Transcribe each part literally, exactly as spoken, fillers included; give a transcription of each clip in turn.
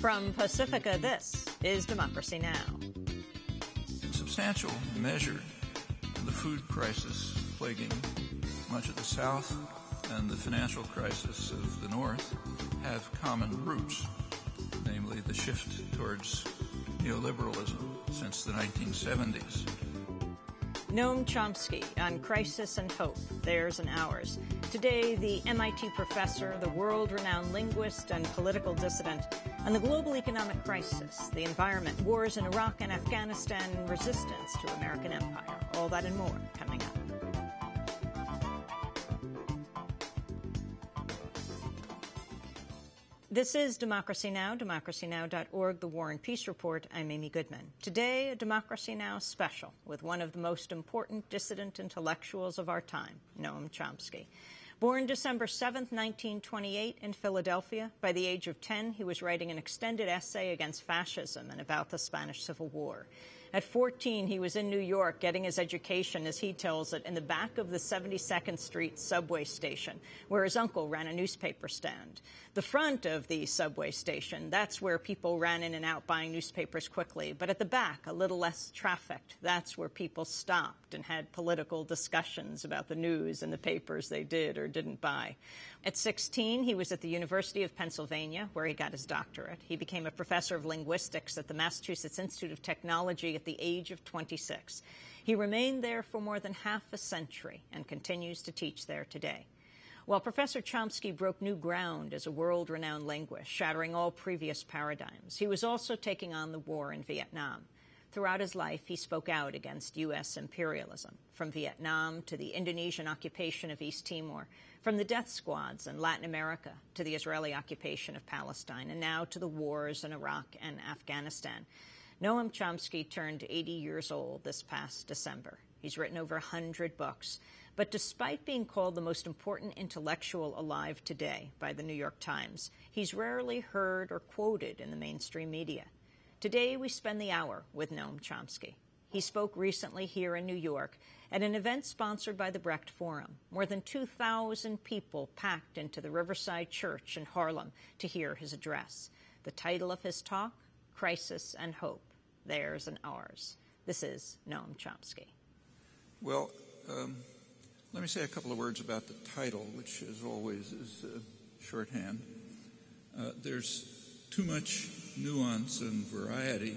From Pacifica, this is Democracy Now! In substantial measure, the food crisis plaguing much of the South and the financial crisis of the North have common roots, namely the shift towards neoliberalism since the nineteen seventies. Noam Chomsky on Crisis and Hope, Theirs and Ours. Today, the M I T professor, the world-renowned linguist and political dissident, on the global economic crisis, the environment, wars in Iraq and Afghanistan, resistance to American empire. All that and more coming up. This is Democracy Now!, democracy now dot org, The War and Peace Report. I'm Amy Goodman. Today, a Democracy Now! Special with one of the most important dissident intellectuals of our time, Noam Chomsky. Born December seventh, nineteen twenty-eight, in Philadelphia, by the age of ten, he was writing an extended essay against fascism and about the Spanish Civil War. At fourteen, he was in New York getting his education, as he tells it, in the back of the seventy-second Street subway station, where his uncle ran a newspaper stand. The front of the subway station, that's where people ran in and out buying newspapers quickly. But at the back, a little less trafficked, that's where people stopped and had political discussions about the news and the papers they did or didn't buy. At sixteen, he was at the University of Pennsylvania, where he got his doctorate. He became a professor of linguistics at the Massachusetts Institute of Technology at the age of twenty-six. He remained there for more than half a century and continues to teach there today. While Professor Chomsky broke new ground as a world-renowned linguist, shattering all previous paradigms, he was also taking on the war in Vietnam. Throughout his life, he spoke out against U S imperialism, from Vietnam to the Indonesian occupation of East Timor, from the death squads in Latin America to the Israeli occupation of Palestine, and now to the wars in Iraq and Afghanistan. Noam Chomsky turned eighty years old this past December. He's written over one hundred books. But despite being called the most important intellectual alive today by the New York Times, he's rarely heard or quoted in the mainstream media. Today, we spend the hour with Noam Chomsky. He spoke recently here in New York at an event sponsored by the Brecht Forum. More than two thousand people packed into the Riverside Church in Harlem to hear his address. The title of his talk, Crisis and Hope, Theirs and Ours. This is Noam Chomsky. Well, um, let me say a couple of words about the title, which, as always, is uh, shorthand. Uh, there's too much nuance and variety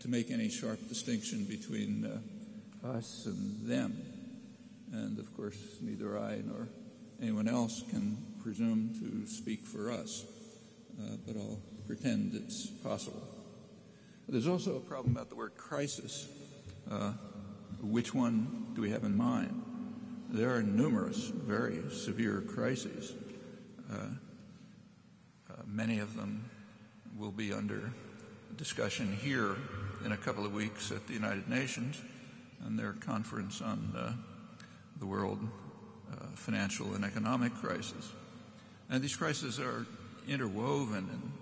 to make any sharp distinction between uh, us and them. And, of course, neither I nor anyone else can presume to speak for us, uh, but I'll pretend it's possible. There's also a problem about the word crisis. Uh, which one do we have in mind? There are numerous, very severe crises. Uh, uh, many of them will be under discussion here in a couple of weeks at the United Nations and their conference on uh, the world uh, financial and economic crisis. And these crises are interwoven in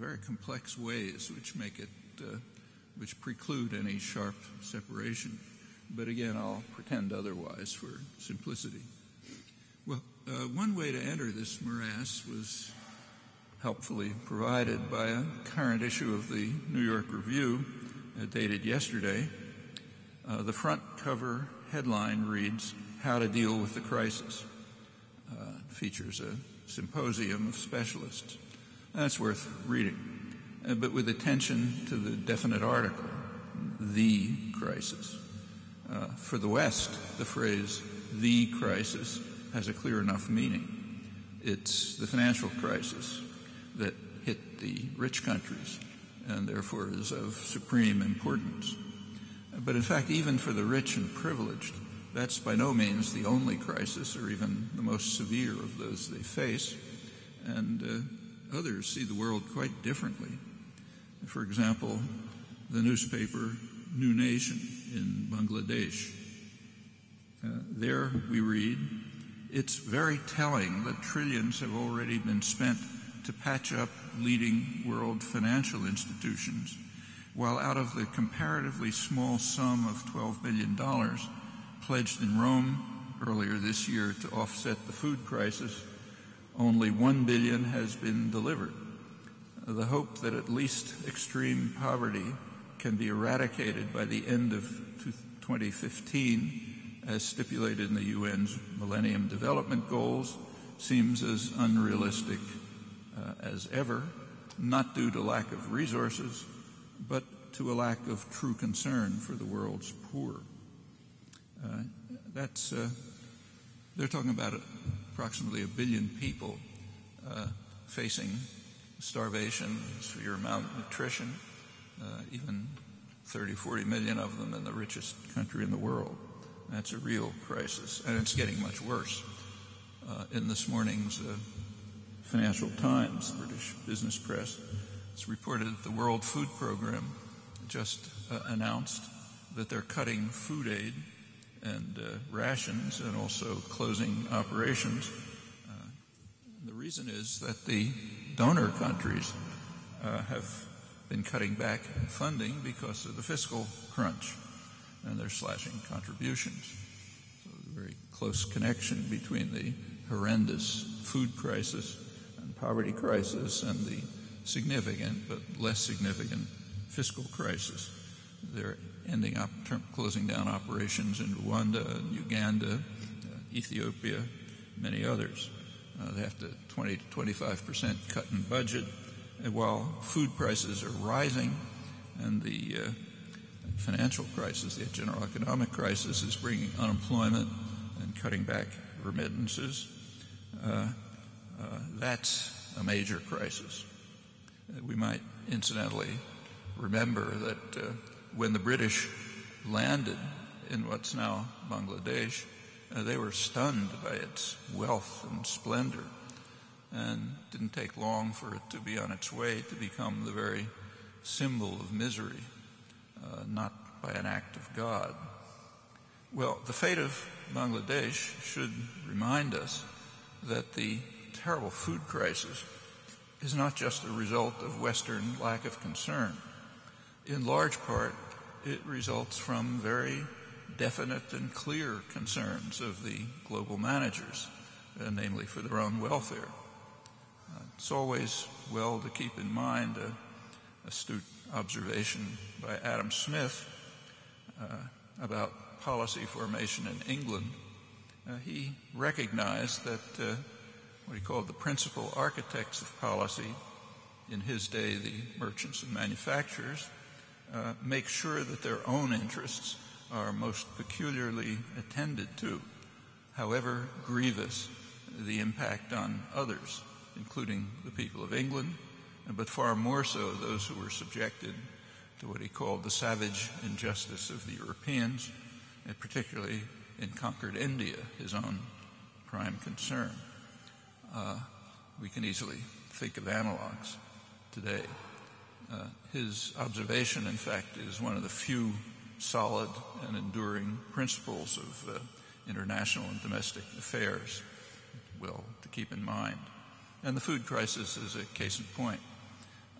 very complex ways, which make it, uh, which preclude any sharp separation. But again, I'll pretend otherwise for simplicity. Well, uh, one way to enter this morass was helpfully provided by a current issue of the New York Review, uh, dated yesterday. Uh, the front cover headline reads, "How to Deal with the Crisis." Uh, features a symposium of specialists. That's worth reading, uh, but with attention to the definite article, "the crisis." Uh, for the West, the phrase "the crisis" has a clear enough meaning. It's the financial crisis that hit the rich countries and therefore is of supreme importance. But in fact, even for the rich and privileged, that's by no means the only crisis or even the most severe of those they face, and uh, others see the world quite differently. For example, the newspaper New Nation in Bangladesh. Uh, there we read, "It's very telling that trillions have already been spent to patch up leading world financial institutions, while out of the comparatively small sum of twelve billion dollars pledged in Rome earlier this year to offset the food crisis, only one billion has been delivered." the hope that at least extreme poverty can be eradicated by the end of twenty fifteen, as stipulated in the U N's Millennium Development Goals, seems as unrealistic uh, as ever, not due to lack of resources, but to a lack of true concern for the world's poor. Uh, that's, uh, they're talking about approximately a billion people uh, facing starvation, severe malnutrition, uh, even thirty, forty million of them in the richest country in the world. That's a real crisis, and it's getting much worse. Uh, in this morning's uh, Financial Times, British business press, it's reported that the World Food Program just uh, announced that they're cutting food aid and uh, rations and also closing operations. Uh, the reason is that the donor countries uh, have been cutting back funding because of the fiscal crunch, and they're slashing contributions. So there's a very close connection between the horrendous food crisis and poverty crisis and the significant but less significant fiscal crisis. They're ending up closing down operations in Rwanda, and Uganda, uh, Ethiopia, many others. Uh, they have to twenty to twenty-five percent cut in budget, while food prices are rising, and the uh, financial crisis, the general economic crisis, is bringing unemployment and cutting back remittances. Uh, uh, that's a major crisis. Uh, we might incidentally remember that uh, when the British landed in what's now Bangladesh, uh, they were stunned by its wealth and splendor, and it didn't take long for it to be on its way to become the very symbol of misery, uh, not by an act of God. Well, the fate of Bangladesh should remind us that the terrible food crisis is not just the result of Western lack of concern. In large part, it results from very definite and clear concerns of the global managers, uh, namely for their own welfare. Uh, it's always well to keep in mind a astute observation by Adam Smith uh, about policy formation in England. Uh, he recognized that uh, what he called the principal architects of policy, in his day the merchants and manufacturers, uh, make sure that their own interests are most peculiarly attended to, however grievous the impact on others, including the people of England, but far more so those who were subjected to what he called the savage injustice of the Europeans, and particularly in conquered India, his own prime concern. Uh, we can easily think of analogs today. Uh, his observation, in fact, is one of the few solid and enduring principles of uh, international and domestic affairs, well, to keep in mind. And the food crisis is a case in point.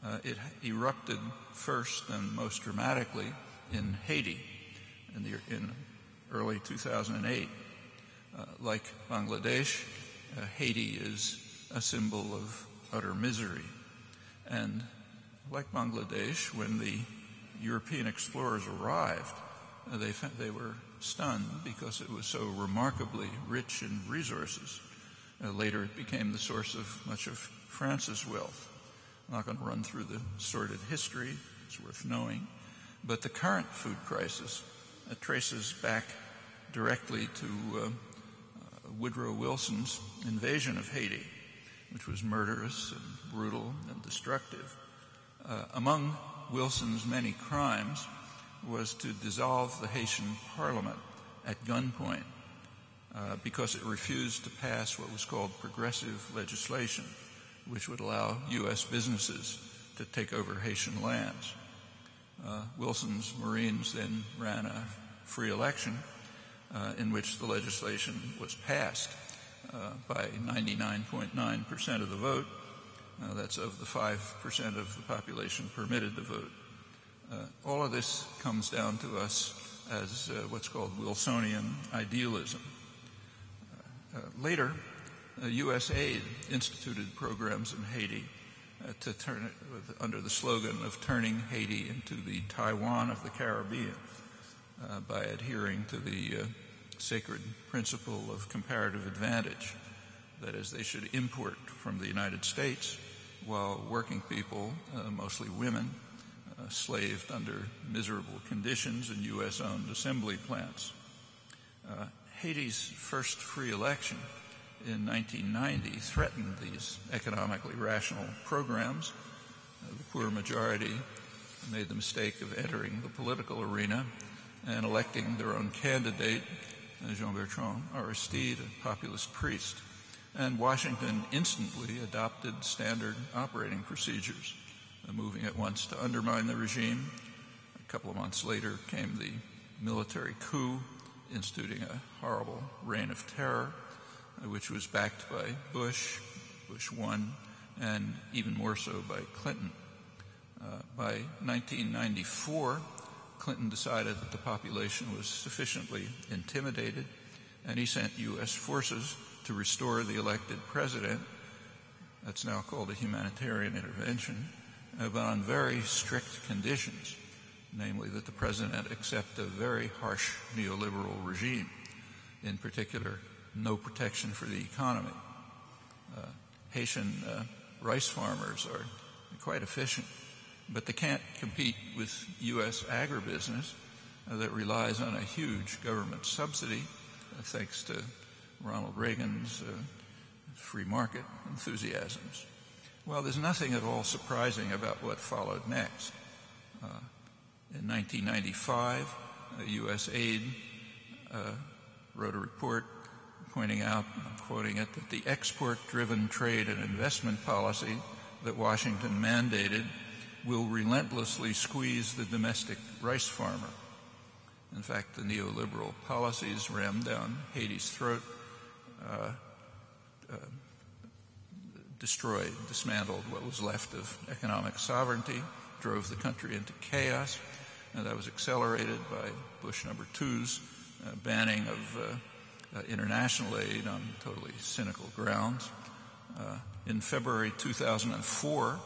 Uh, it erupted first and most dramatically in Haiti in, the, in early two thousand eight. Uh, like Bangladesh, uh, Haiti is a symbol of utter misery. And like Bangladesh, when the European explorers arrived, uh, they, they were stunned because it was so remarkably rich in resources. Uh, later it became the source of much of France's wealth. I'm not going to run through the sordid history, it's worth knowing, but the current food crisis uh, traces back directly to uh, uh, Woodrow Wilson's invasion of Haiti, which was murderous and brutal and destructive. Uh, among Wilson's many crimes was to dissolve the Haitian parliament at gunpoint uh, because it refused to pass what was called progressive legislation, which would allow U S businesses to take over Haitian lands. Uh, Wilson's Marines then ran a free election uh, in which the legislation was passed uh, by ninety-nine point nine percent of the vote. Uh, that's of the five percent of the population permitted to vote. Uh, all of this comes down to us as uh, what's called Wilsonian idealism. Uh, uh, later, uh, U S aid instituted programs in Haiti uh, to turn it with, under the slogan of turning Haiti into the Taiwan of the Caribbean uh, by adhering to the uh, sacred principle of comparative advantage. That is, they should import from the United States while working people, uh, mostly women, uh, slaved under miserable conditions in U S-owned assembly plants. Uh, Haiti's first free election in nineteen ninety threatened these economically rational programs. Uh, the poor majority made the mistake of entering the political arena and electing their own candidate, uh, Jean-Bertrand Aristide, a populist priest. And Washington instantly adopted standard operating procedures, uh, moving at once to undermine the regime. A couple of months later came the military coup, instituting a horrible reign of terror, uh, which was backed by Bush, Bush one, and even more so by Clinton. Uh, by nineteen ninety-four, Clinton decided that the population was sufficiently intimidated, and he sent U S forces to restore the elected president. That's now called a humanitarian intervention, uh, but on very strict conditions, namely that the president accept a very harsh neoliberal regime, in particular, no protection for the economy. Uh, Haitian uh, rice farmers are quite efficient, but they can't compete with U S agribusiness uh, that relies on a huge government subsidy, uh, thanks to Ronald Reagan's uh, free market enthusiasms. Well, there's nothing at all surprising about what followed next. Uh, in nineteen ninety-five, uh, U S Aid uh, wrote a report pointing out, I'm quoting it, that the export-driven trade and investment policy that Washington mandated will relentlessly squeeze the domestic rice farmer. In fact, the neoliberal policies rammed down Haiti's throat Uh, uh, destroyed, dismantled what was left of economic sovereignty, drove the country into chaos, and that was accelerated by Bush number two's uh, banning of uh, uh, international aid on totally cynical grounds. Uh, in February two thousand four,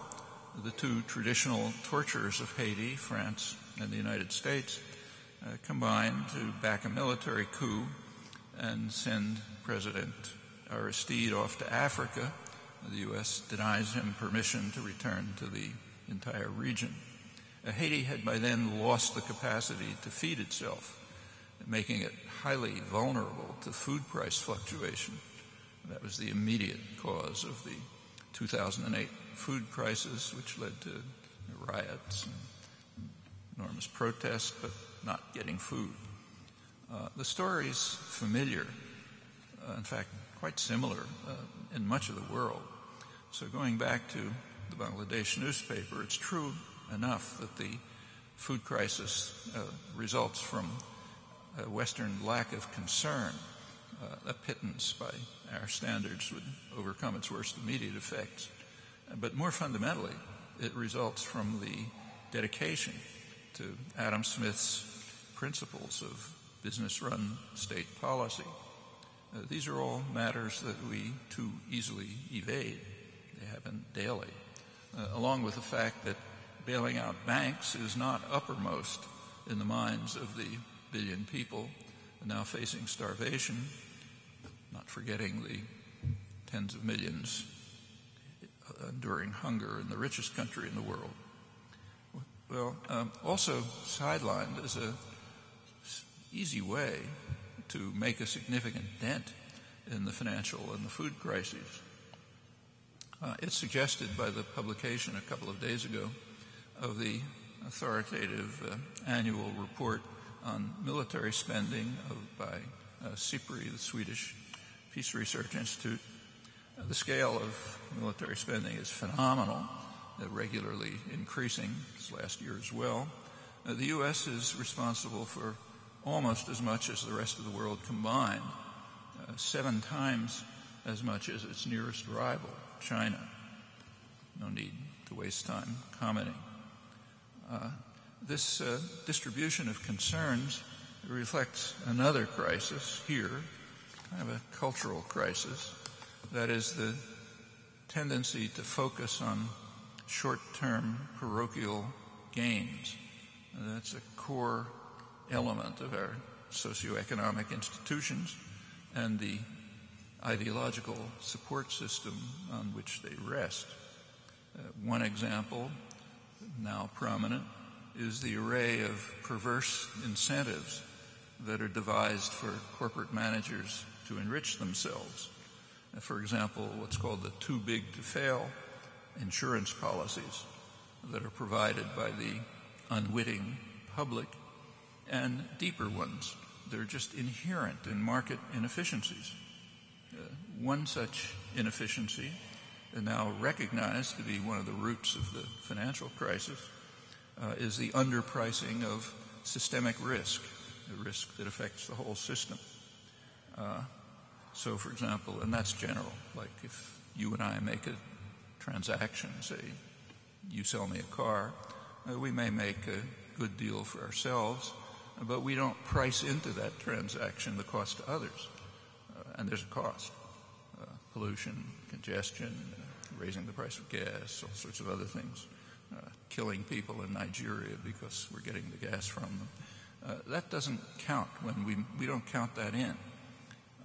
the two traditional torturers of Haiti, France and the United States, uh, combined to back a military coup and send President Aristide off to Africa. The U S denies him permission to return to the entire region. Uh, Haiti had by then lost the capacity to feed itself, making it highly vulnerable to food price fluctuation. That was the immediate cause of the two thousand eight food crisis, which led to riots and enormous protest, but not getting food. Uh, the story's familiar, uh, in fact, quite similar uh, in much of the world. So going back to the Bangladesh newspaper, it's true enough that the food crisis uh, results from a Western lack of concern. Uh, a pittance by our standards would overcome its worst immediate effects. But more fundamentally, it results from the dedication to Adam Smith's principles of business-run state policy. Uh, these are all matters that we too easily evade. They happen daily, uh, along with the fact that bailing out banks is not uppermost in the minds of the billion people now facing starvation, not forgetting the tens of millions enduring hunger in the richest country in the world. Well, um, also sidelined is a easy way to make a significant dent in the financial and the food crises. Uh, it's suggested by the publication a couple of days ago of the authoritative uh, annual report on military spending of, by uh, SIPRI, the Swedish Peace Research Institute. Uh, the scale of military spending is phenomenal, uh, regularly increasing this last year as well. Uh, the U S is responsible for almost as much as the rest of the world combined, uh, seven times as much as its nearest rival, China. No need to waste time commenting. Uh, this uh, distribution of concerns reflects another crisis here, kind of a cultural crisis, that is the tendency to focus on short-term parochial gains. And that's a core element of our socioeconomic institutions and the ideological support system on which they rest. Uh, one example, now prominent, is the array of perverse incentives that are devised for corporate managers to enrich themselves. Uh, for example, what's called the too big to fail insurance policies that are provided by the unwitting public, and deeper ones. They're just inherent in market inefficiencies. Uh, one such inefficiency, and now recognized to be one of the roots of the financial crisis, uh, is the underpricing of systemic risk, the risk that affects the whole system. Uh, so, for example, and that's general, like if you and I make a transaction, say, you sell me a car, uh, we may make a good deal for ourselves, but we don't price into that transaction the cost to others. And there's a cost, uh, pollution, congestion, uh, raising the price of gas, all sorts of other things, uh, killing people in Nigeria because we're getting the gas from them. Uh, that doesn't count when we, we don't count that in.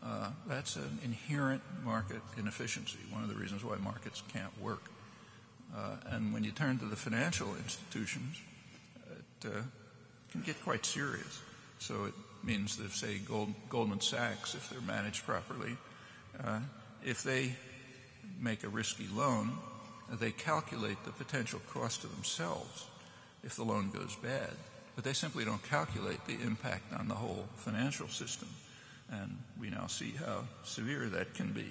Uh, that's an inherent market inefficiency, one of the reasons why markets can't work. Uh, and when you turn to the financial institutions, it uh, can get quite serious. So it means that, if, say, Gold, Goldman Sachs, if they're managed properly, uh, if they make a risky loan, they calculate the potential cost to themselves if the loan goes bad. But they simply don't calculate the impact on the whole financial system. And we now see how severe that can be.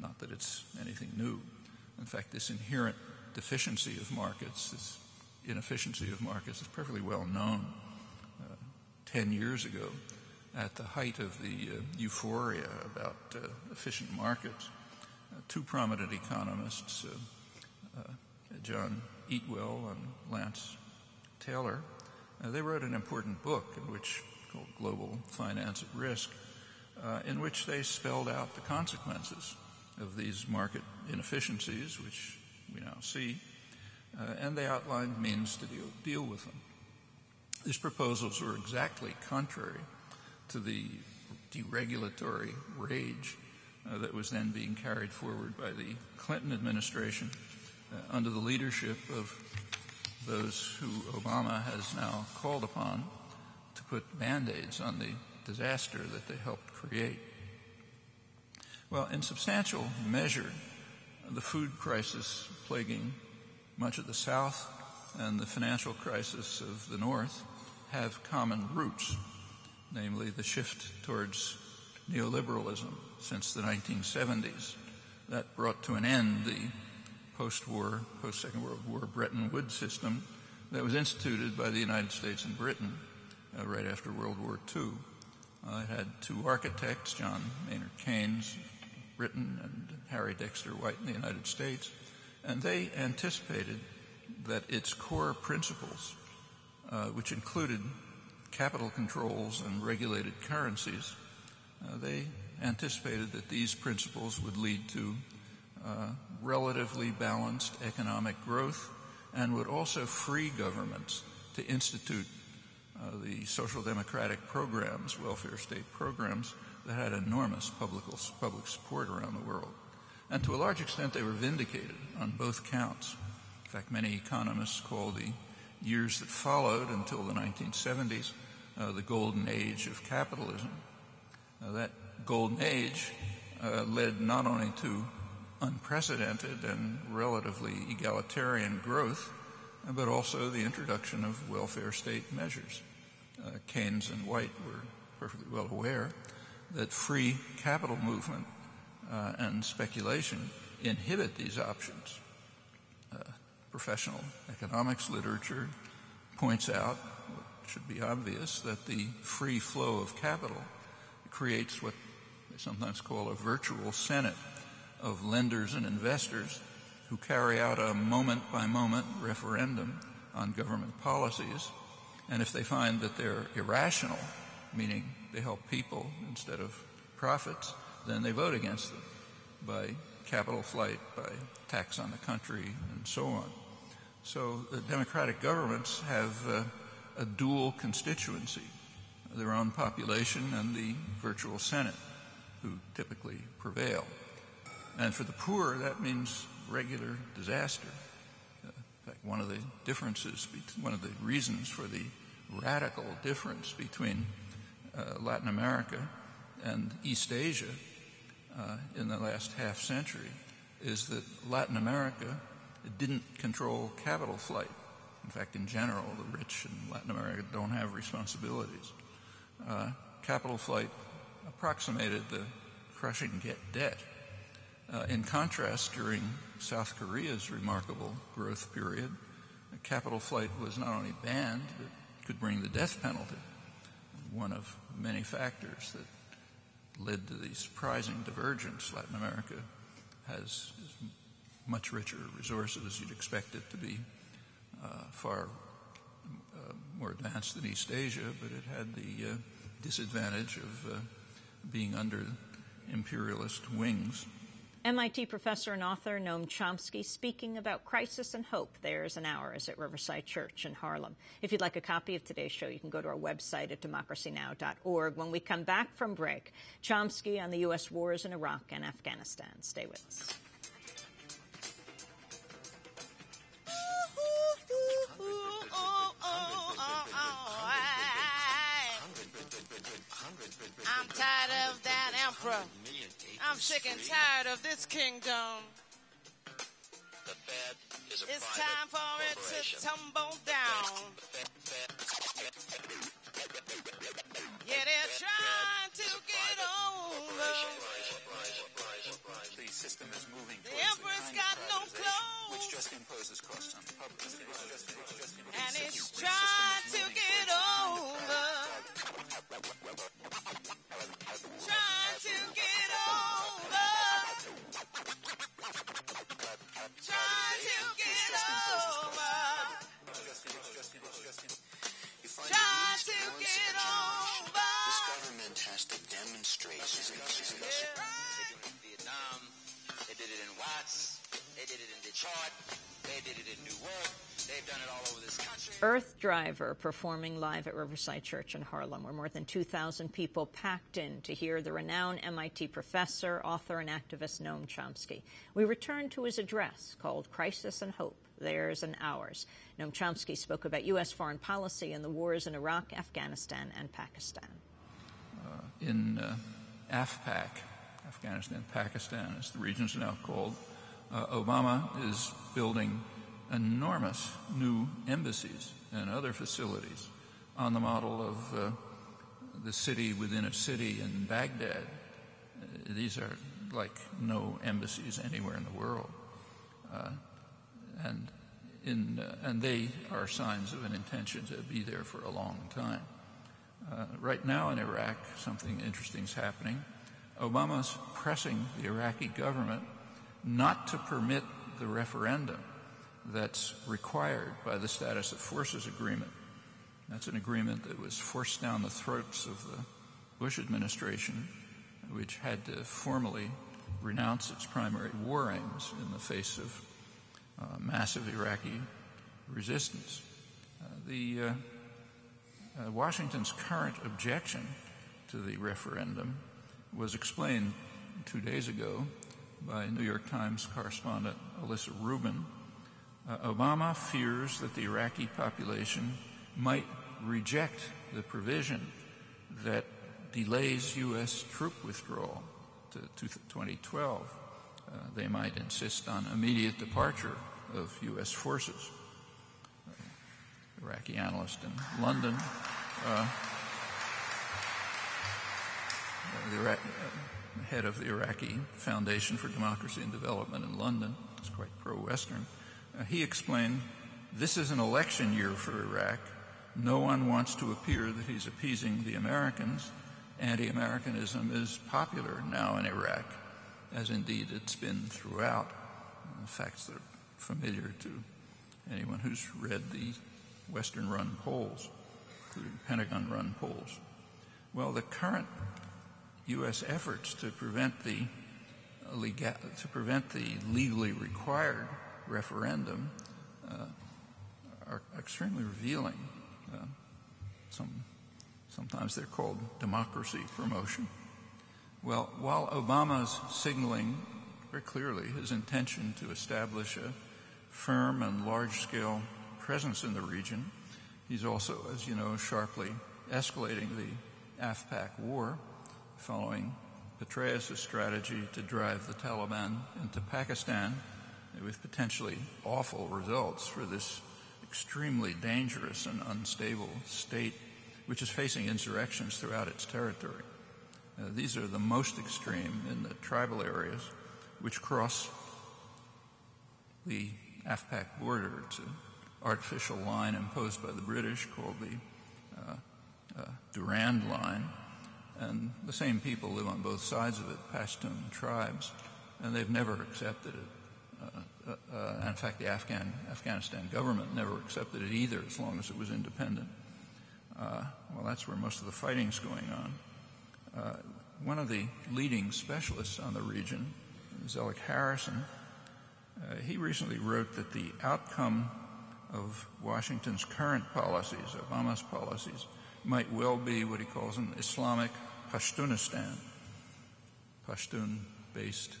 Not that it's anything new. In fact, this inherent deficiency of markets, this inefficiency of markets, is perfectly well known. Ten years ago, at the height of the uh, euphoria about uh, efficient markets, uh, two prominent economists, uh, uh, John Eatwell and Lance Taylor, uh, they wrote an important book in which called Global Finance at Risk, uh, in which they spelled out the consequences of these market inefficiencies, which we now see, uh, and they outlined means to deal, deal with them. These proposals were exactly contrary to the deregulatory rage uh, that was then being carried forward by the Clinton administration uh, under the leadership of those who Obama has now called upon to put Band-Aids on the disaster that they helped create. Well, in substantial measure, the food crisis plaguing much of the South and the financial crisis of the North have common roots, namely the shift towards neoliberalism since the nineteen seventies. That brought to an end the post-war, post-Second World War Bretton Woods system that was instituted by the United States and Britain uh, right after World War Two. Uh, it had two architects, John Maynard Keynes, Britain, and Harry Dexter White in the United States, and they anticipated that its core principles, uh, which included capital controls and regulated currencies, uh, they anticipated that these principles would lead to uh, relatively balanced economic growth and would also free governments to institute uh, the social democratic programs, welfare state programs, that had enormous public, public support around the world. And to a large extent, they were vindicated on both counts. In fact, many economists call the years that followed until the nineteen seventies uh, the golden age of capitalism. Uh, that golden age uh, led not only to unprecedented and relatively egalitarian growth, but also the introduction of welfare state measures. Uh, Keynes and White were perfectly well aware that free capital movement uh, and speculation inhibit these options. Uh, Professional economics literature points out, what should be obvious, that the free flow of capital creates what they sometimes call a virtual senate of lenders and investors who carry out a moment-by-moment referendum on government policies. And if they find that they're irrational, meaning they help people instead of profits, then they vote against them by capital flight, by tax on the country, and so on. So uh, democratic governments have uh, a dual constituency, their own population and the virtual Senate, who typically prevail. And for the poor, that means regular disaster. Uh, in fact, one of the differences, one of the reasons for the radical difference between uh, Latin America and East Asia uh, in the last half century is that Latin America didn't control capital flight. In fact, in general, the rich in Latin America don't have responsibilities. Uh, capital flight approximated the crushing debt. Uh, in contrast, during South Korea's remarkable growth period, capital flight was not only banned, but could bring the death penalty, one of many factors that led to the surprising divergence. Latin America has much richer resources. You'd expect it to be uh, far uh, more advanced than East Asia, but it had the uh, disadvantage of uh, being under imperialist wings. M I T professor and author Noam Chomsky speaking about crisis and hope. There's An Hour is at Riverside Church in Harlem. If you'd like a copy of today's show, you can go to our website at democracy now dot org. When we come back from break, Chomsky on the U S wars in Iraq and Afghanistan. Stay with us. I'm tired of that emperor. I'm sick and tired of this kingdom. The Fed is a it's time for it to tumble down. Yeah, they're trying to get over. The system is moving. The emperor's got no clothes, which just imposes costs on the public. And it's trying to get over. Trying to get over. Trying to get over. Trying to get over. This government has to demonstrate. They did it in Vietnam. They did it in Watts. They did it in Detroit. They did it in New York. They've done it all over this country. Earth Driver performing live at Riverside Church in Harlem, where more than two thousand people packed in to hear the renowned M I T professor, author, and activist Noam Chomsky. We return to his address called Crisis and Hope, Theirs and Ours. Noam Chomsky spoke about U S foreign policy and the wars in Iraq, Afghanistan, and Pakistan. Uh, in uh, AFPAK, Afghanistan, Pakistan, as the region's now called, uh, Obama is building enormous new embassies and other facilities on the model of uh, the city within a city in Baghdad. Uh, these are like no embassies anywhere in the world. Uh, and, in, uh, and they are signs of an intention to be there for a long time. Uh, right now in Iraq, something interesting is happening. Obama's pressing the Iraqi government not to permit the referendum that's required by the Status of Forces Agreement. That's an agreement that was forced down the throats of the Bush administration, which had to formally renounce its primary war aims in the face of uh, massive Iraqi resistance. Uh, the uh, uh, Washington's current objection to the referendum was explained two days ago by New York Times correspondent Alyssa Rubin. Uh, Obama fears that the Iraqi population might reject the provision that delays U S troop withdrawal to twenty twelve. Uh, they might insist on immediate departure of U S forces. Uh, Iraqi analyst in London, uh, the Iraq, uh, head of the Iraqi Foundation for Democracy and Development in London, is quite pro-Western. He explained, this is an election year for Iraq. No one wants to appear that he's appeasing the Americans. Anti-Americanism is popular now in Iraq, as indeed it's been throughout. Facts that are familiar to anyone who's read the Western-run polls, including Pentagon-run polls. Well, the current U S efforts to prevent the, legal, to prevent the legally required referendum uh, are extremely revealing. Uh, some, sometimes they're called democracy promotion. Well, while Obama's signaling very clearly his intention to establish a firm and large-scale presence in the region, he's also, as you know, sharply escalating the AFPAK war following Petraeus' strategy to drive the Taliban into Pakistan with potentially awful results for this extremely dangerous and unstable state, which is facing insurrections throughout its territory. Uh, these are the most extreme in the tribal areas, which cross the AFPAK border. It's an artificial line imposed by the British called the uh, uh, Durand Line, and the same people live on both sides of it, Pashtun tribes, and they've never accepted it. Uh, uh, uh, and in fact, the Afghan, Afghanistan government never accepted it either, as long as it was independent. Uh, well, that's where most of the fighting's going on. Uh, one of the leading specialists on the region, Zelik Harrison, uh, he recently wrote that the outcome of Washington's current policies, Obama's policies, might well be what he calls an Islamic Pashtunistan, Pashtun-based,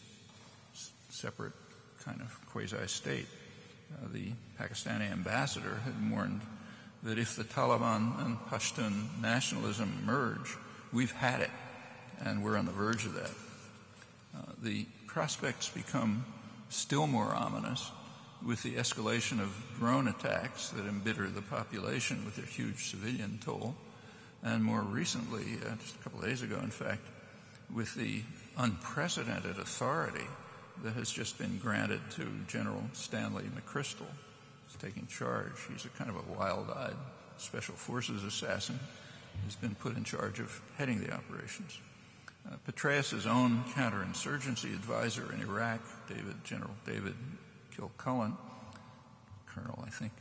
separate kind of quasi-state. Uh, the Pakistani ambassador had warned that if the Taliban and Pashtun nationalism merge, we've had it, and we're on the verge of that. Uh, the prospects become still more ominous with the escalation of drone attacks that embitter the population with their huge civilian toll, and more recently, uh, just a couple of days ago, in fact, with the unprecedented authority that has just been granted to General Stanley McChrystal. He's taking charge. He's a kind of a wild-eyed special forces assassin who's been put in charge of heading the operations. Uh, Petraeus' own counterinsurgency advisor in Iraq, David, General David Kilcullen, Colonel, I think,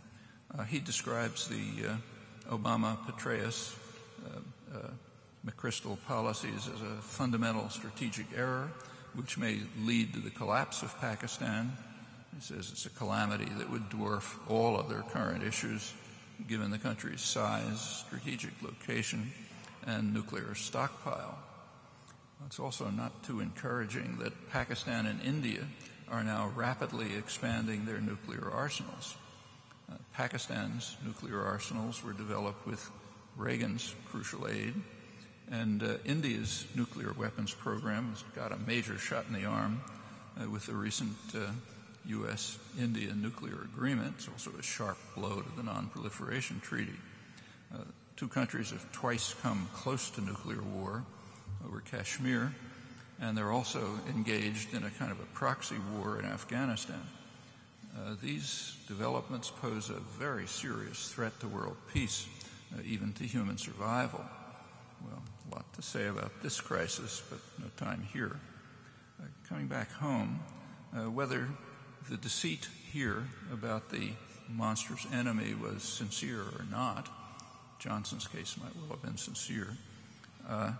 uh, he describes the uh, Obama-Petraeus Uh, uh, McChrystal policies as a fundamental strategic error, which may lead to the collapse of Pakistan. He says it's a calamity that would dwarf all other current issues, given the country's size, strategic location, and nuclear stockpile. It's also not too encouraging that Pakistan and India are now rapidly expanding their nuclear arsenals. Uh, Pakistan's nuclear arsenals were developed with Reagan's crucial aid, and uh, India's nuclear weapons program has got a major shot in the arm uh, with the recent uh, U S India nuclear agreement. It's also a sharp blow to the Non-Proliferation Treaty. Uh, two countries have twice come close to nuclear war over Kashmir, and they're also engaged in a kind of a proxy war in Afghanistan. Uh, these developments pose a very serious threat to world peace, Uh, even to human survival. Well, a lot to say about this crisis, but no time here. Uh, coming back home, uh, whether the deceit here about the monstrous enemy was sincere or not, Johnson's case might well have been sincere. Uh,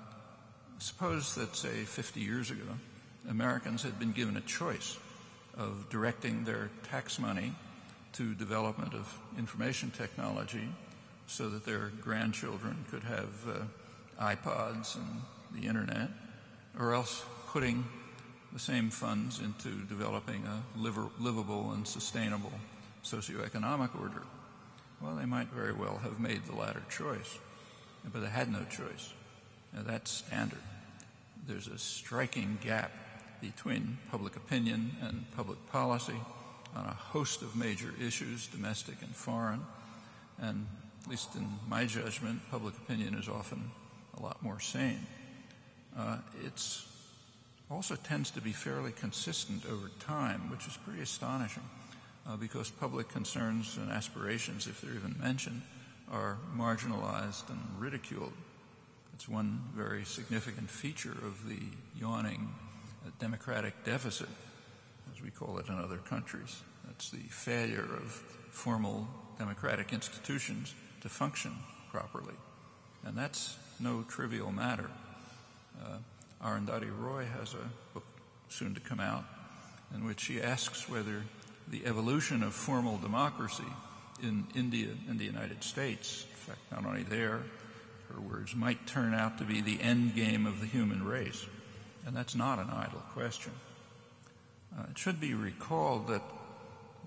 suppose that, say, fifty years ago, Americans had been given a choice of directing their tax money to development of information technology so that their grandchildren could have uh, iPods and the Internet, or else putting the same funds into developing a liv- livable and sustainable socioeconomic order. Well, they might very well have made the latter choice, but they had no choice. Now, that's standard. There's a striking gap between public opinion and public policy on a host of major issues, domestic and foreign, and at least in my judgment, public opinion is often a lot more sane. Uh, it also tends to be fairly consistent over time, which is pretty astonishing, uh, because public concerns and aspirations, if they're even mentioned, are marginalized and ridiculed. That's one very significant feature of the yawning uh, democratic deficit, as we call it in other countries. That's the failure of formal democratic institutions to function properly. And that's no trivial matter. Uh, Arundhati Roy has a book soon to come out in which she asks whether the evolution of formal democracy in India and the United States, in fact, not only there, her words, might turn out to be the end game of the human race. And that's not an idle question. Uh, it should be recalled that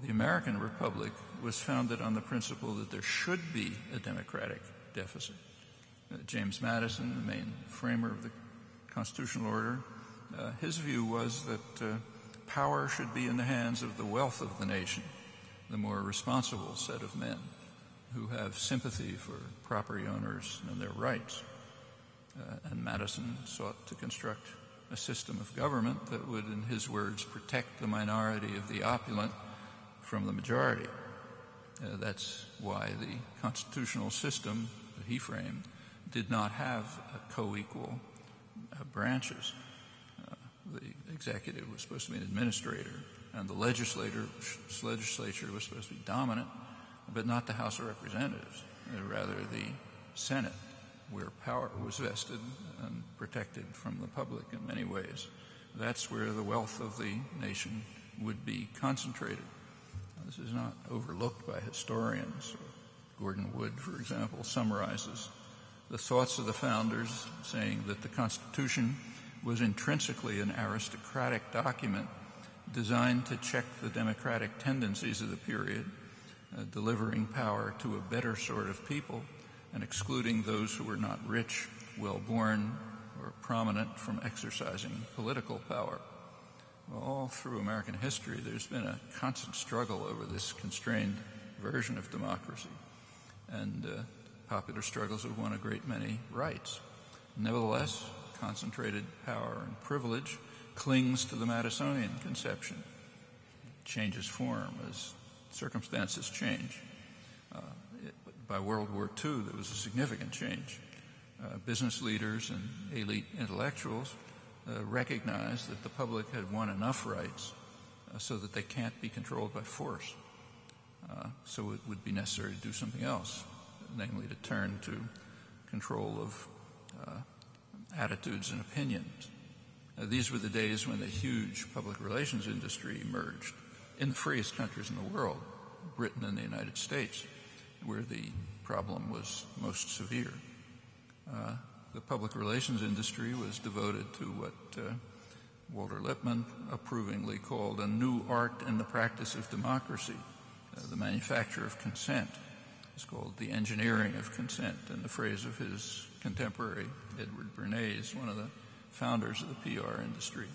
the American Republic was founded on the principle that there should be a democratic deficit. Uh, James Madison, the main framer of the constitutional order, uh, his view was that uh, power should be in the hands of the wealth of the nation, the more responsible set of men who have sympathy for property owners and their rights. Uh, and Madison sought to construct a system of government that would, in his words, protect the minority of the opulent from the majority. Uh, that's why the constitutional system that he framed did not have uh, co-equal uh, branches. Uh, the executive was supposed to be an administrator, and the legislator, legislature was supposed to be dominant, but not the House of Representatives, uh, rather the Senate, where power was vested and protected from the public in many ways. That's where the wealth of the nation would be concentrated. This is not overlooked by historians. Gordon Wood, for example, summarizes the thoughts of the founders, saying that the Constitution was intrinsically an aristocratic document designed to check the democratic tendencies of the period, uh, delivering power to a better sort of people and excluding those who were not rich, well-born, or prominent from exercising political power. Well, all through American history, there's been a constant struggle over this constrained version of democracy, and uh, popular struggles have won a great many rights. Nevertheless, concentrated power and privilege clings to the Madisonian conception. It changes form as circumstances change. Uh, it, by World War Two, there was a significant change. Uh, business leaders and elite intellectuals uh, recognized that the public had won enough rights uh, so that they can't be controlled by force. Uh, so it would be necessary to do something else, namely to turn to control of uh, attitudes and opinions. Uh, these were the days when the huge public relations industry emerged in the freest countries in the world, Britain and the United States, where the problem was most severe. Uh, the public relations industry was devoted to what uh, Walter Lippmann approvingly called a new art in the practice of democracy, uh, the manufacture of consent. It's called the engineering of consent, in the phrase of his contemporary, Edward Bernays, one of the founders of the P R industry.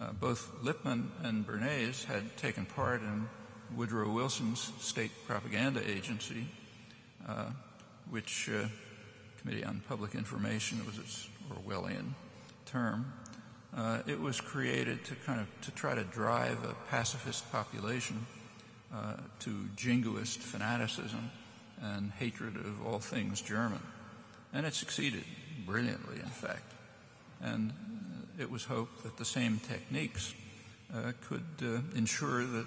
Uh, both Lippmann and Bernays had taken part in Woodrow Wilson's state propaganda agency, uh, which uh, Committee on Public Information was its Orwellian term. Uh, it was created to kind of to try to drive a pacifist population uh, to jingoist fanaticism and hatred of all things German. And it succeeded brilliantly, in fact. And uh, it was hoped that the same techniques uh, could uh, ensure that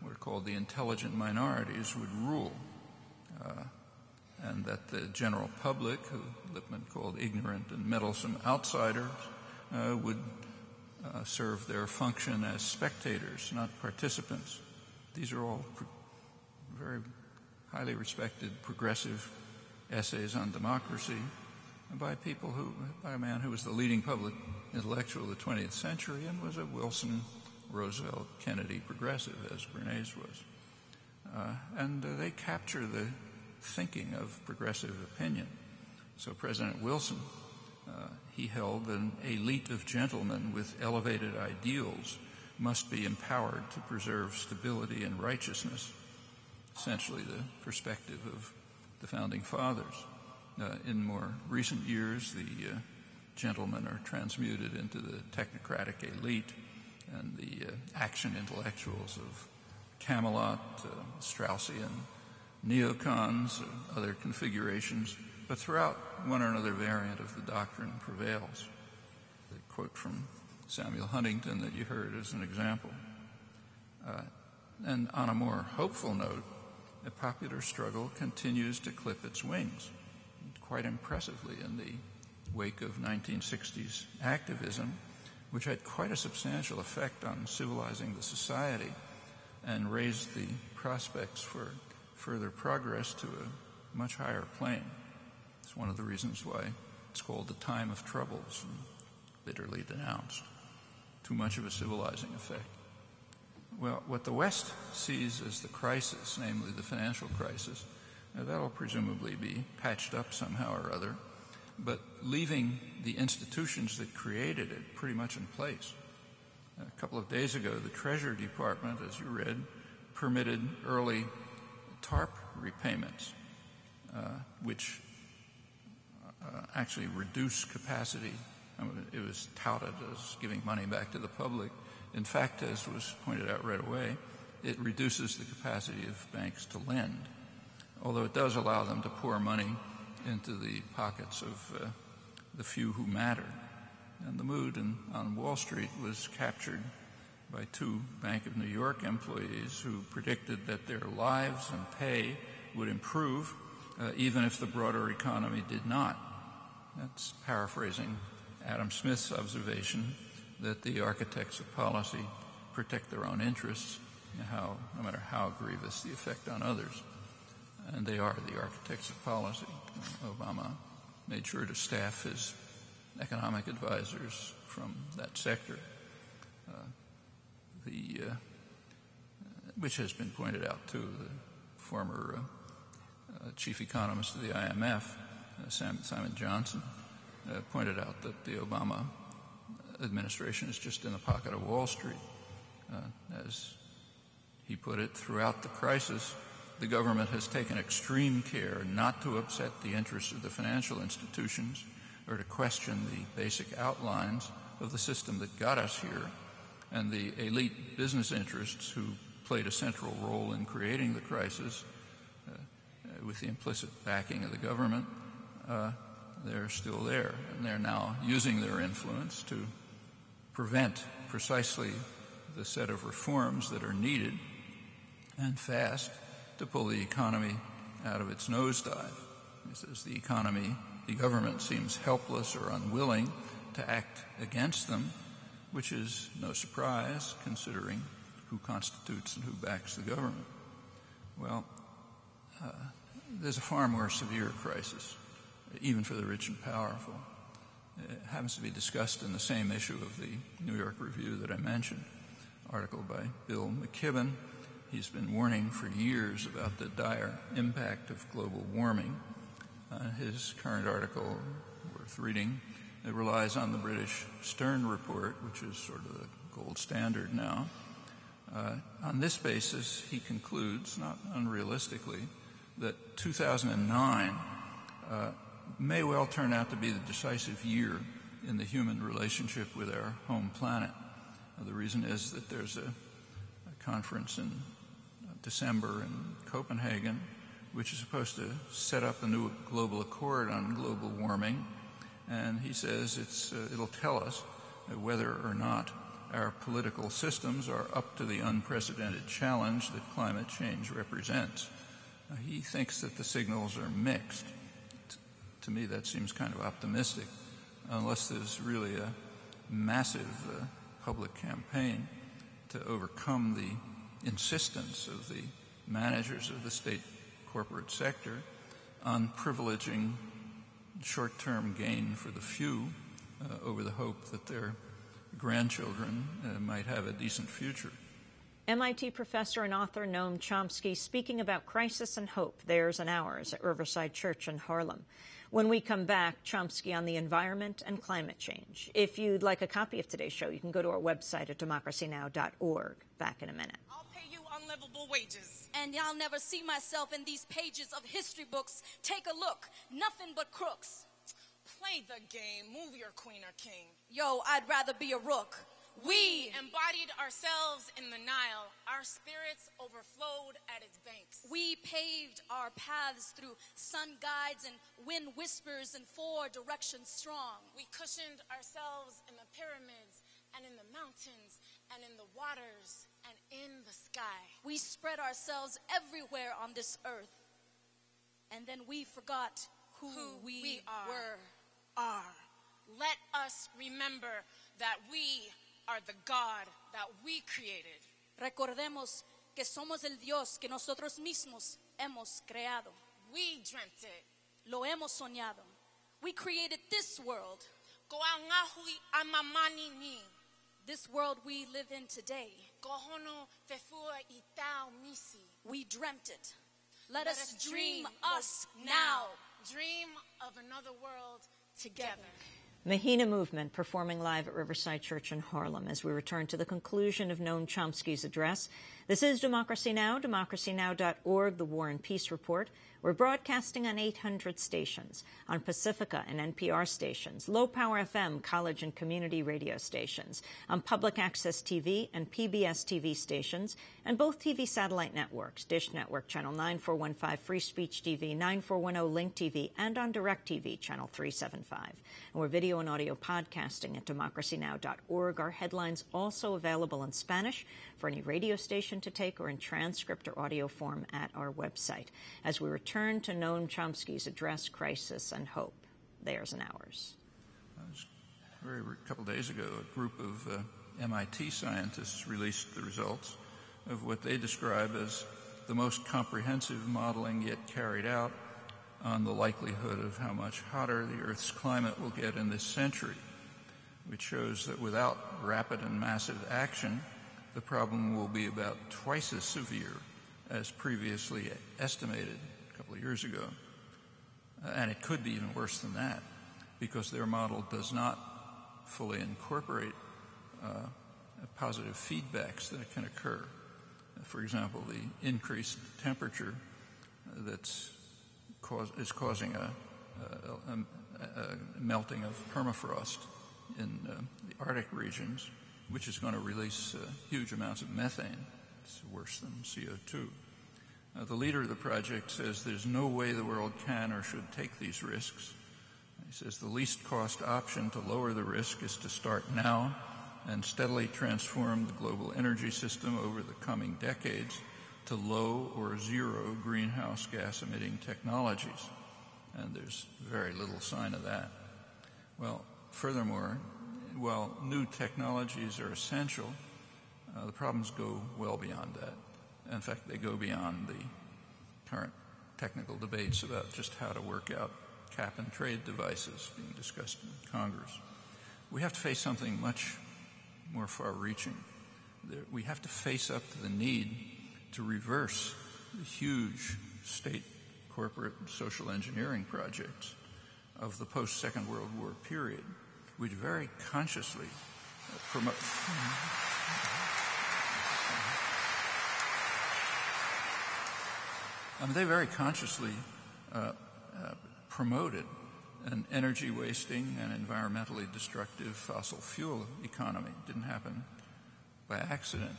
what are called the intelligent minorities would rule, uh, and that the general public, who Lippmann called ignorant and meddlesome outsiders, uh, would uh, serve their function as spectators, not participants. These are all pro very highly respected progressive essays on democracy by people who, by a man who was the leading public intellectual of the twentieth century and was a Wilson, Roosevelt, Kennedy progressive, as Bernays was. Uh, and uh, they capture the thinking of progressive opinion. So President Wilson, uh, he held that an elite of gentlemen with elevated ideals must be empowered to preserve stability and righteousness, essentially the perspective of the Founding Fathers. Uh, in more recent years, the uh, gentlemen are transmuted into the technocratic elite and the uh, action intellectuals of Camelot, uh, Straussian neocons, uh, other configurations, but throughout one or another variant of the doctrine prevails. The quote from Samuel Huntington that you heard is an example. Uh, and on a more hopeful note, the popular struggle continues to clip its wings, quite impressively in the wake of nineteen sixties activism, which had quite a substantial effect on civilizing the society and raised the prospects for further progress to a much higher plane. It's one of the reasons why it's called the time of troubles and bitterly denounced. Too much of a civilizing effect. Well, what the West sees as the crisis, namely the financial crisis, now that'll presumably be patched up somehow or other, but leaving the institutions that created it pretty much in place. A couple of days ago, the Treasury Department, as you read, permitted early TARP repayments, uh, which uh, actually reduce capacity. I mean, it was touted as giving money back to the public. In fact, as was pointed out right away, it reduces the capacity of banks to lend, although it does allow them to pour money into the pockets of uh, the few who matter. And the mood in, on Wall Street was captured by two Bank of New York employees who predicted that their lives and pay would improve uh, even if the broader economy did not. That's paraphrasing Adam Smith's observation that the architects of policy protect their own interests, how, no matter how grievous the effect on others. And they are the architects of policy. Obama made sure to staff his economic advisors from that sector, uh, the, uh, which has been pointed out too. The former uh, uh, chief economist of the I M F, uh, Sam, Simon Johnson, uh, pointed out that the Obama administration is just in the pocket of Wall Street. Uh, as he put it, throughout the crisis, the government has taken extreme care not to upset the interests of the financial institutions or to question the basic outlines of the system that got us here and the elite business interests who played a central role in creating the crisis uh, with the implicit backing of the government. Uh, they're still there, and they're now using their influence to prevent precisely the set of reforms that are needed and fast to pull the economy out of its nosedive. He says the economy, the government seems helpless or unwilling to act against them, which is no surprise considering who constitutes and who backs the government. Well, uh, there's a far more severe crisis, even for the rich and powerful. It happens to be discussed in the same issue of the New York Review that I mentioned, article by Bill McKibben. He's been warning for years about the dire impact of global warming. Uh, his current article, worth reading, it relies on the British Stern report, which is sort of the gold standard now. Uh, on this basis, he concludes, not unrealistically, that two thousand nine uh, may well turn out to be the decisive year in the human relationship with our home planet. Now, the reason is that there's a, a conference in December in Copenhagen, which is supposed to set up a new global accord on global warming. And he says it's, uh, it'll tell us whether or not our political systems are up to the unprecedented challenge that climate change represents. Now, he thinks that the signals are mixed. T- to me, that seems kind of optimistic, unless there's really a massive uh, public campaign to overcome the insistence of the managers of the state corporate sector on privileging short-term gain for the few uh, over the hope that their grandchildren uh, might have a decent future. M I T professor and author Noam Chomsky speaking about crisis and hope, theirs and ours, at Riverside Church in Harlem. When we come back, Chomsky on the environment and climate change. If you'd like a copy of today's show, you can go to our website at democracy now dot org. Back in a minute. Unlivable wages. And I'll never see myself in these pages of history books. Take a look. Nothing but crooks. Play the game. Move your queen or king. Yo, I'd rather be a rook. We, we embodied ourselves in the Nile. Our spirits overflowed at its banks. We paved our paths through sun guides and wind whispers and four directions strong. We cushioned ourselves in the pyramids and in the mountains and in the waters and in the sky. We spread ourselves everywhere on this earth, and then we forgot who, who we, we are, were. Are. Let us remember that we are the God that we created. Recordemos que somos el Dios que nosotros mismos hemos creado. We dreamt it. Lo hemos soñado. We created this world. This world we live in today. We dreamt it. Let, Let us dream, dream us now. Dream of another world together. Mahina Movement performing live at Riverside Church in Harlem as we return to the conclusion of Noam Chomsky's address. This is Democracy Now!, democracy now dot org, the War and Peace Report. We're broadcasting on eight hundred stations, on Pacifica and N P R stations, low-power F M, college and community radio stations, on public access T V and P B S T V stations, and both T V satellite networks, Dish Network, Channel nine four one five, Free Speech T V, nine four one zero, Link T V, and on DirecTV, Channel three seventy-five. And we're video and audio podcasting at democracy now dot org. Our headlines also available in Spanish for any radio station to take or in transcript or audio form at our website. As we return to Noam Chomsky's address, Crisis and Hope, theirs and ours. I was, very, a couple days ago, a group of uh, M I T scientists released the results of what they describe as the most comprehensive modeling yet carried out on the likelihood of how much hotter the Earth's climate will get in this century, which shows that without rapid and massive action, the problem will be about twice as severe as previously estimated a couple of years ago. Uh, and it could be even worse than that, because their model does not fully incorporate uh, positive feedbacks that can occur. For example, the increased temperature that's Cause, is causing a, a, a, a melting of permafrost in uh, the Arctic regions, which is going to release uh, huge amounts of methane. It's worse than C O two. Uh, the leader of the project says there's no way the world can or should take these risks. He says the least cost option to lower the risk is to start now and steadily transform the global energy system over the coming decades to low or zero greenhouse gas emitting technologies, and there's very little sign of that. Well, furthermore, while new technologies are essential, uh, the problems go well beyond that. In fact, they go beyond the current technical debates about just how to work out cap and trade devices being discussed in Congress. We have to face something much more far-reaching. We have to face up to the need to reverse the huge state, corporate, and social engineering projects of the post-Second World War period, which very consciously promote I mean, they very consciously uh, uh, promoted an energy-wasting and environmentally destructive fossil fuel economy. It didn't happen by accident.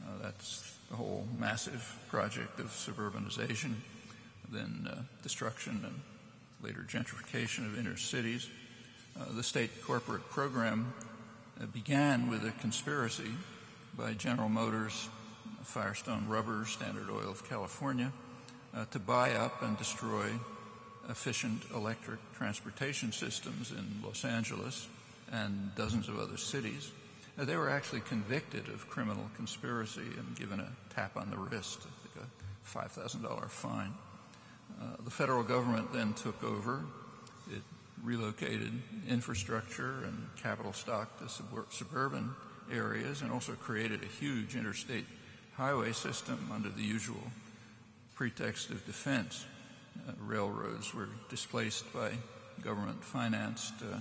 Uh, that's the whole massive project of suburbanization, then uh, destruction and later gentrification of inner cities. Uh, the state corporate program uh, began with a conspiracy by General Motors, Firestone Rubber, Standard Oil of California, uh, to buy up and destroy efficient electric transportation systems in Los Angeles and dozens of other cities. Uh, they were actually convicted of criminal conspiracy and given a tap on the wrist, I think a five thousand dollar fine. Uh, the federal government then took over. It relocated infrastructure and capital stock to sub suburban areas and also created a huge interstate highway system under the usual pretext of defense. Uh, railroads were displaced by government-financed uh,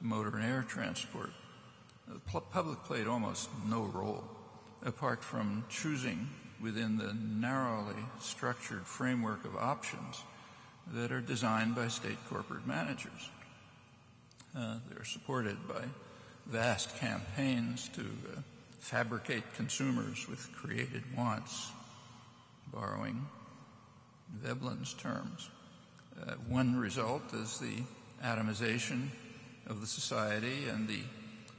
motor and air transport. The public played almost no role, apart from choosing within the narrowly structured framework of options that are designed by state corporate managers. Uh, they're supported by vast campaigns to uh, fabricate consumers with created wants, borrowing Veblen's terms. Uh, one result is the atomization of the society and the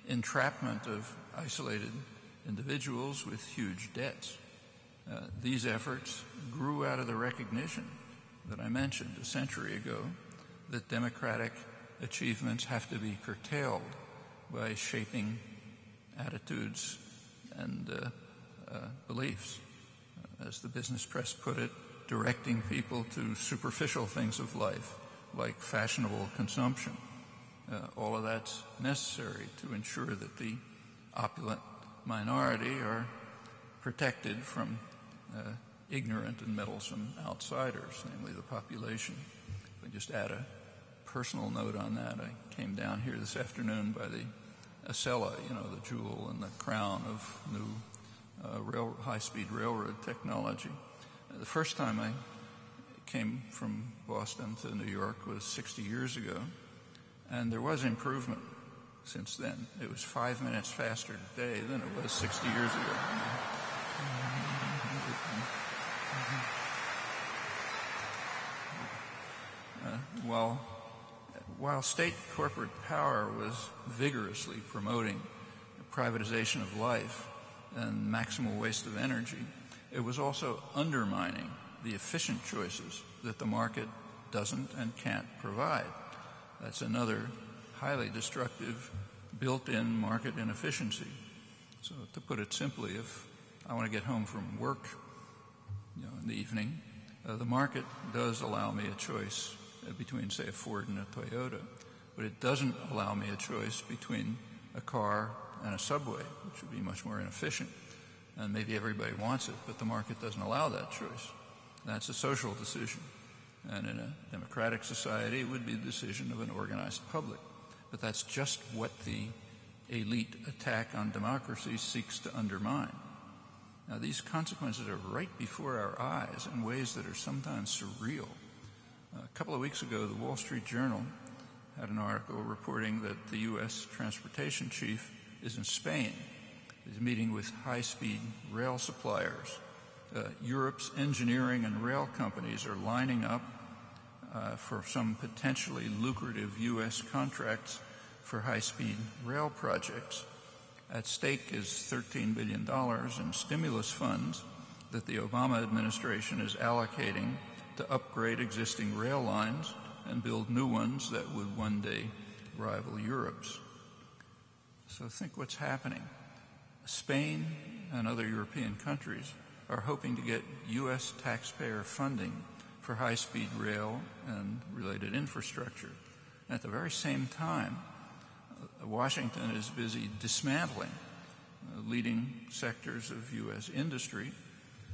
entrapment of isolated individuals with huge debts. Uh, these efforts grew out of the recognition that I mentioned a century ago that democratic achievements have to be curtailed by shaping attitudes and uh, uh, beliefs. Uh, as the business press put it, directing people to superficial things of life, like fashionable consumption. Uh, all of that's necessary to ensure that the opulent minority are protected from uh, ignorant and meddlesome outsiders, namely the population. If I just add a personal note on that, I came down here this afternoon by the Acela, you know, the jewel and the crown of new uh, rail, high-speed railroad technology. Uh, the first time I came from Boston to New York was sixty years ago, and there was improvement since then. It was five minutes faster today than it was sixty years ago. Uh, while, while state corporate power was vigorously promoting the privatization of life and maximal waste of energy, it was also undermining the efficient choices that the market doesn't and can't provide. That's another highly destructive built-in market inefficiency. So to put it simply, if I want to get home from work, you know, in the evening, uh, the market does allow me a choice uh, between, say, a Ford and a Toyota, but it doesn't allow me a choice between a car and a subway, which would be much more inefficient. And maybe everybody wants it, but the market doesn't allow that choice. That's a social decision. And in a democratic society, it would be the decision of an organized public. But that's just what the elite attack on democracy seeks to undermine. Now, these consequences are right before our eyes in ways that are sometimes surreal. A couple of weeks ago, the Wall Street Journal had an article reporting that the U S transportation chief is in Spain. He's meeting with high-speed rail suppliers. Uh, Europe's engineering and rail companies are lining up uh, for some potentially lucrative U S contracts for high-speed rail projects. At stake is thirteen billion dollars in stimulus funds that the Obama administration is allocating to upgrade existing rail lines and build new ones that would one day rival Europe's. So think what's happening. Spain and other European countries are hoping to get U S taxpayer funding for high-speed rail and related infrastructure. And at the very same time, Washington is busy dismantling leading sectors of U S industry,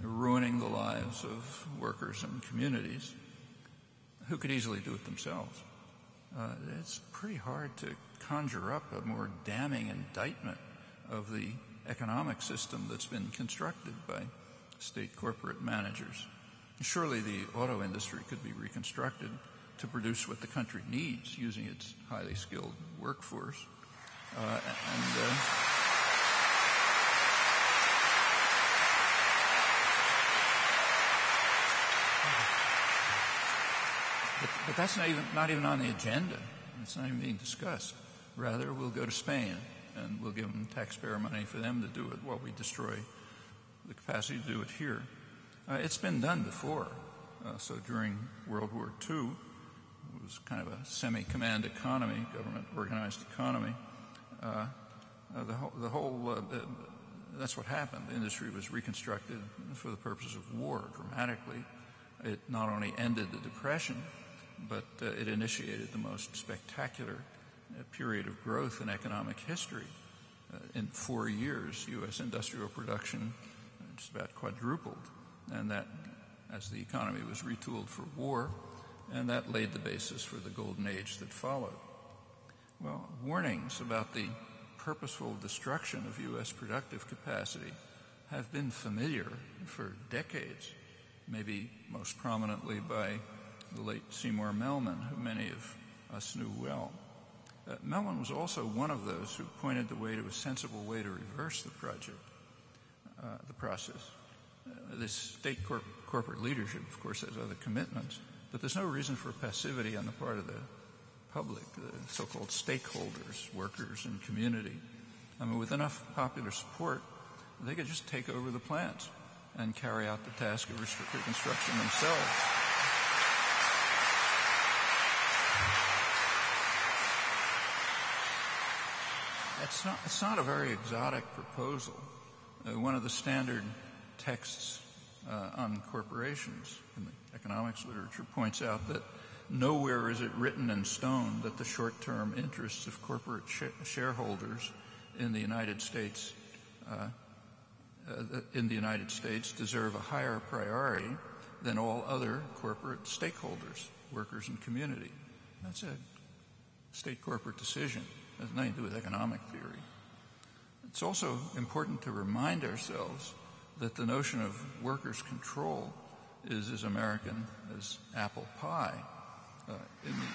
ruining the lives of workers and communities who could easily do it themselves. Uh, it's pretty hard to conjure up a more damning indictment of the economic system that's been constructed by state corporate managers. Surely the auto industry could be reconstructed to produce what the country needs using its highly skilled workforce. Uh, and, uh, but, but that's not even, not even on the agenda. It's not even being discussed. Rather, we'll go to Spain and we'll give them taxpayer money for them to do it while we destroy the capacity to do it here. Uh, it's been done before. Uh, so during World War Two, it was kind of a semi-command economy, government-organized economy. Uh, uh, the whole, the whole uh, uh, that's what happened. The industry was reconstructed for the purpose of war dramatically. It not only ended the Depression, but uh, it initiated the most spectacular uh, period of growth in economic history. Uh, in four years, U S industrial production just about quadrupled, and that, as the economy was retooled for war, and that laid the basis for the golden age that followed. Well, warnings about the purposeful destruction of U S productive capacity have been familiar for decades, maybe most prominently by the late Seymour Melman, who many of us knew well. Uh, Melman was also one of those who pointed the way to a sensible way to reverse the project. Uh, the process. Uh, this state corp corporate leadership, of course, has other commitments, but there's no reason for passivity on the part of the public, the so-called stakeholders, workers, and community. I mean, with enough popular support, they could just take over the plants and carry out the task of restricted construction themselves. It's not, it's not a very exotic proposal. Uh, one of the standard texts uh, on corporations in the economics literature points out that nowhere is it written in stone that the short-term interests of corporate sh shareholders in the United States uh, uh, in the United States deserve a higher priority than all other corporate stakeholders, workers and community. That's a state corporate decision. It has nothing to do with economic theory. It's also important to remind ourselves that the notion of workers' control is as American as apple pie. Uh, in, the,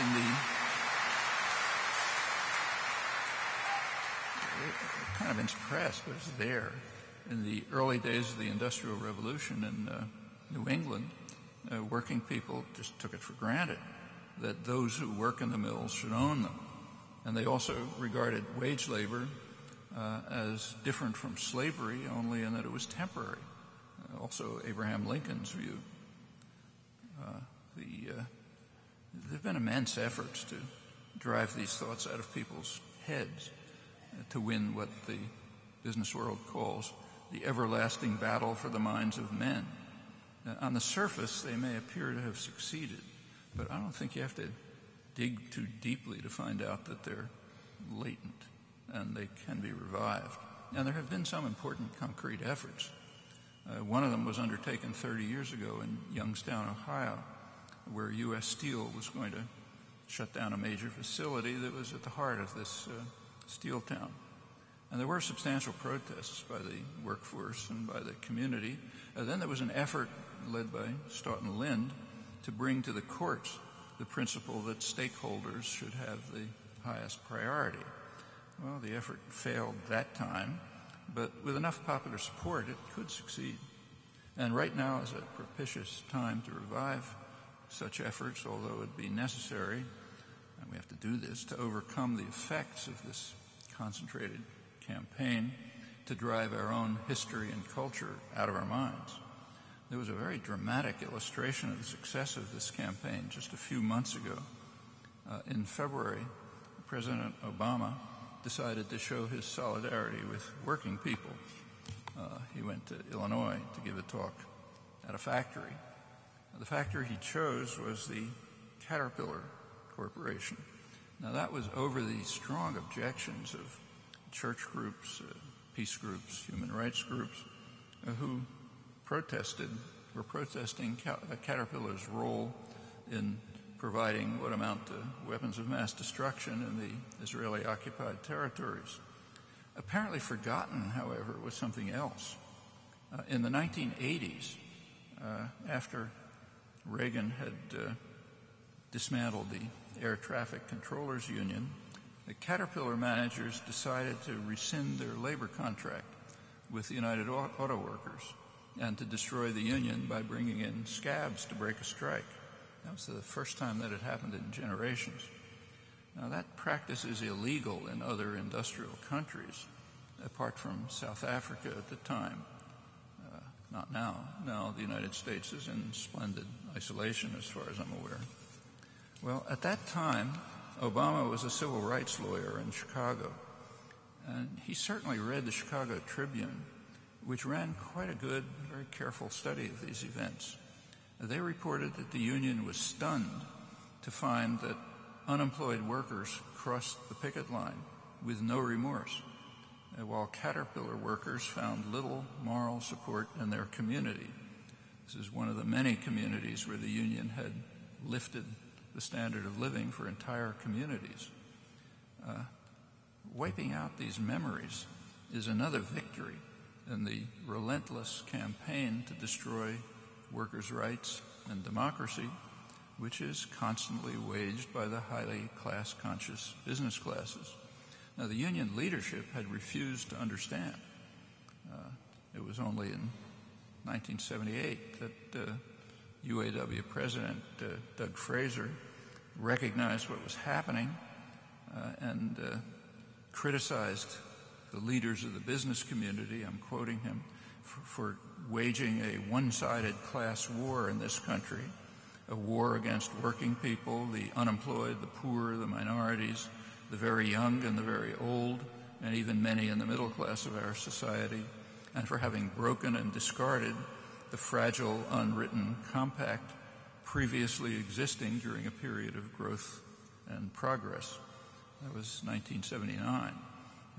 in the kind of impressed, but it's there. In the early days of the Industrial Revolution in uh, New England, uh, working people just took it for granted that those who work in the mills should own them. And they also regarded wage labor uh, as different from slavery, only in that it was temporary. Uh, also Abraham Lincoln's view. Uh, the, uh, there have been immense efforts to drive these thoughts out of people's heads uh, to win what the business world calls the everlasting battle for the minds of men. Uh, on the surface, they may appear to have succeeded, but I don't think you have to dig too deeply to find out that they're latent and they can be revived. And there have been some important concrete efforts. Uh, one of them was undertaken thirty years ago in Youngstown, Ohio, where U S Steel was going to shut down a major facility that was at the heart of this uh, steel town. And there were substantial protests by the workforce and by the community. Uh, then there was an effort led by Stoughton Lind to bring to the courts the principle that stakeholders should have the highest priority. Well, the effort failed that time, but with enough popular support, it could succeed. And right now is a propitious time to revive such efforts, although it'd be necessary, and we have to do this, to overcome the effects of this concentrated campaign to drive our own history and culture out of our minds. There was a very dramatic illustration of the success of this campaign just a few months ago. Uh, in February, President Obama decided to show his solidarity with working people. Uh, he went to Illinois to give a talk at a factory. The factory he chose was the Caterpillar Corporation. Now that was over the strong objections of church groups, uh, peace groups, human rights groups, uh, who protested, were protesting Caterpillar's role in providing what amount to weapons of mass destruction in the Israeli-occupied territories. Apparently forgotten, however, was something else. Uh, in the nineteen eighties, uh, after Reagan had uh, dismantled the Air Traffic Controllers Union, the Caterpillar managers decided to rescind their labor contract with the United Auto Workers and to destroy the union by bringing in scabs to break a strike. That was the first time that it happened in generations. Now that practice is illegal in other industrial countries, apart from South Africa at the time. Uh, not now. Now the United States is in splendid isolation as far as I'm aware. Well, at that time, Obama was a civil rights lawyer in Chicago, and he certainly read the Chicago Tribune, which ran quite a good, very careful study of these events. They reported that the union was stunned to find that unemployed workers crossed the picket line with no remorse, while Caterpillar workers found little moral support in their community. This is one of the many communities where the union had lifted the standard of living for entire communities. Uh, wiping out these memories is another victory in the relentless campaign to destroy workers' rights and democracy, which is constantly waged by the highly class-conscious business classes. Now, the union leadership had refused to understand. Uh, it was only in nineteen seventy-eight that uh, U A W President uh, Doug Fraser recognized what was happening uh, and uh, criticized the leaders of the business community, I'm quoting him, for, for waging a one-sided class war in this country, a war against working people, the unemployed, the poor, the minorities, the very young and the very old, and even many in the middle class of our society, and for having broken and discarded the fragile, unwritten compact previously existing during a period of growth and progress. That was nineteen seventy-nine.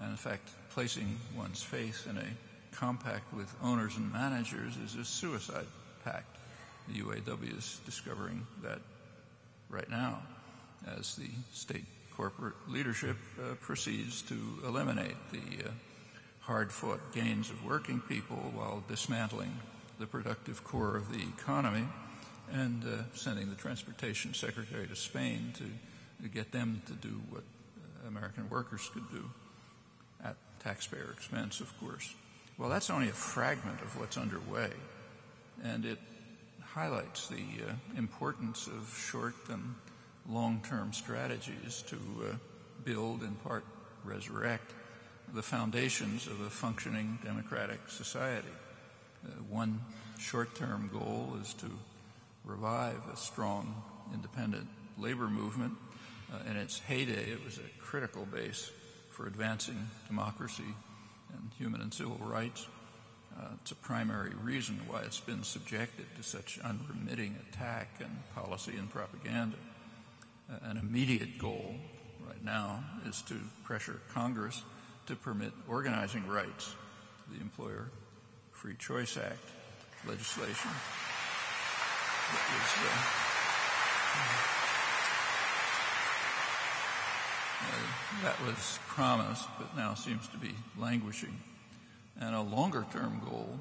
And in fact, placing one's faith in a compact with owners and managers is a suicide pact. The U A W is discovering that right now as the state corporate leadership uh, proceeds to eliminate the uh, hard-fought gains of working people while dismantling the productive core of the economy and uh, sending the transportation secretary to Spain to, to get them to do what uh, American workers could do at taxpayer expense, of course. Well, that's only a fragment of what's underway, and it highlights the uh, importance of short and long-term strategies to uh, build, in part resurrect, the foundations of a functioning democratic society. Uh, one short-term goal is to revive a strong, independent labor movement. Uh, in its heyday, it was a critical base for advancing democracy and human and civil rights. Uh, it's a primary reason why it's been subjected to such unremitting attack and policy and propaganda. Uh, an immediate goal right now is to pressure Congress to permit organizing rights, the Employer Free Choice Act legislation that was uh, uh, that was promised but now seems to be languishing. And a longer-term goal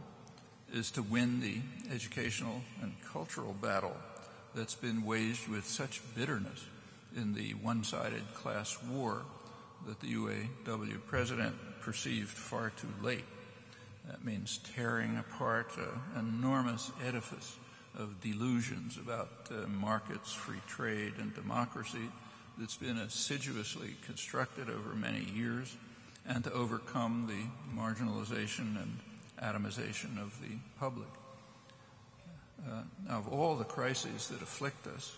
is to win the educational and cultural battle that's been waged with such bitterness in the one-sided class war that the U A W president perceived far too late. That means tearing apart an enormous edifice of delusions about uh, markets, free trade, and democracy that's been assiduously constructed over many years, and to overcome the marginalization and atomization of the public. Uh, now, of all the crises that afflict us,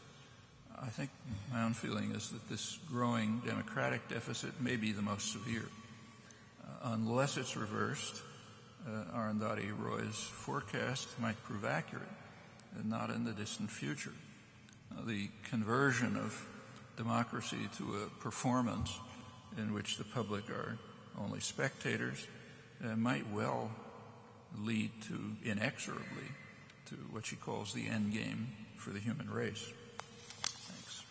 I think my own feeling is that this growing democratic deficit may be the most severe. Uh, unless it's reversed, uh, Arundhati Roy's forecast might prove accurate, and not in the distant future. Uh, the conversion of democracy to a performance in which the public are only spectators uh, might well lead to, inexorably, to what she calls the end game for the human race. Thanks.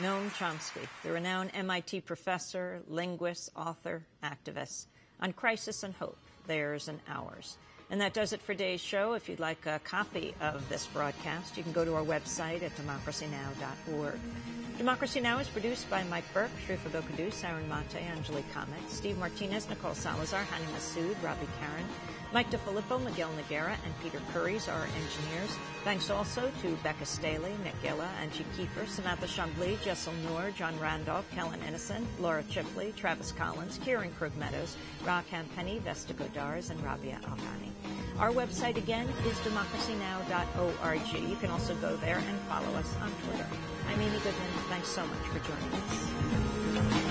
Noam Chomsky, the renowned M I T professor, linguist, author, activist, on crisis and hope, theirs and ours. And that does it for today's show. If you'd like a copy of this broadcast, you can go to our website at democracy now dot org. Democracy Now! Is produced by Mike Burke, Shrifa Bilkadous, Aaron Mate, Angelique Comet, Steve Martinez, Nicole Salazar, Hani Massoud, Robbie Karen, Mike DeFilippo, Miguel Noguera, and Peter Curries, our engineers. Thanks also to Becca Staley, Nick Gilla, Angie Kiefer, Samantha Chambly, Jessel Noor, John Randolph, Kellen Innocent, Laura Chipley, Travis Collins, Kieran Krug-Meadows, Rakham Penny, Vesta Godars, and Rabia Alhani. Our website, again, is democracy now dot org. You can also go there and follow us on Twitter. I'm Amy Goodman. Thanks so much for joining us.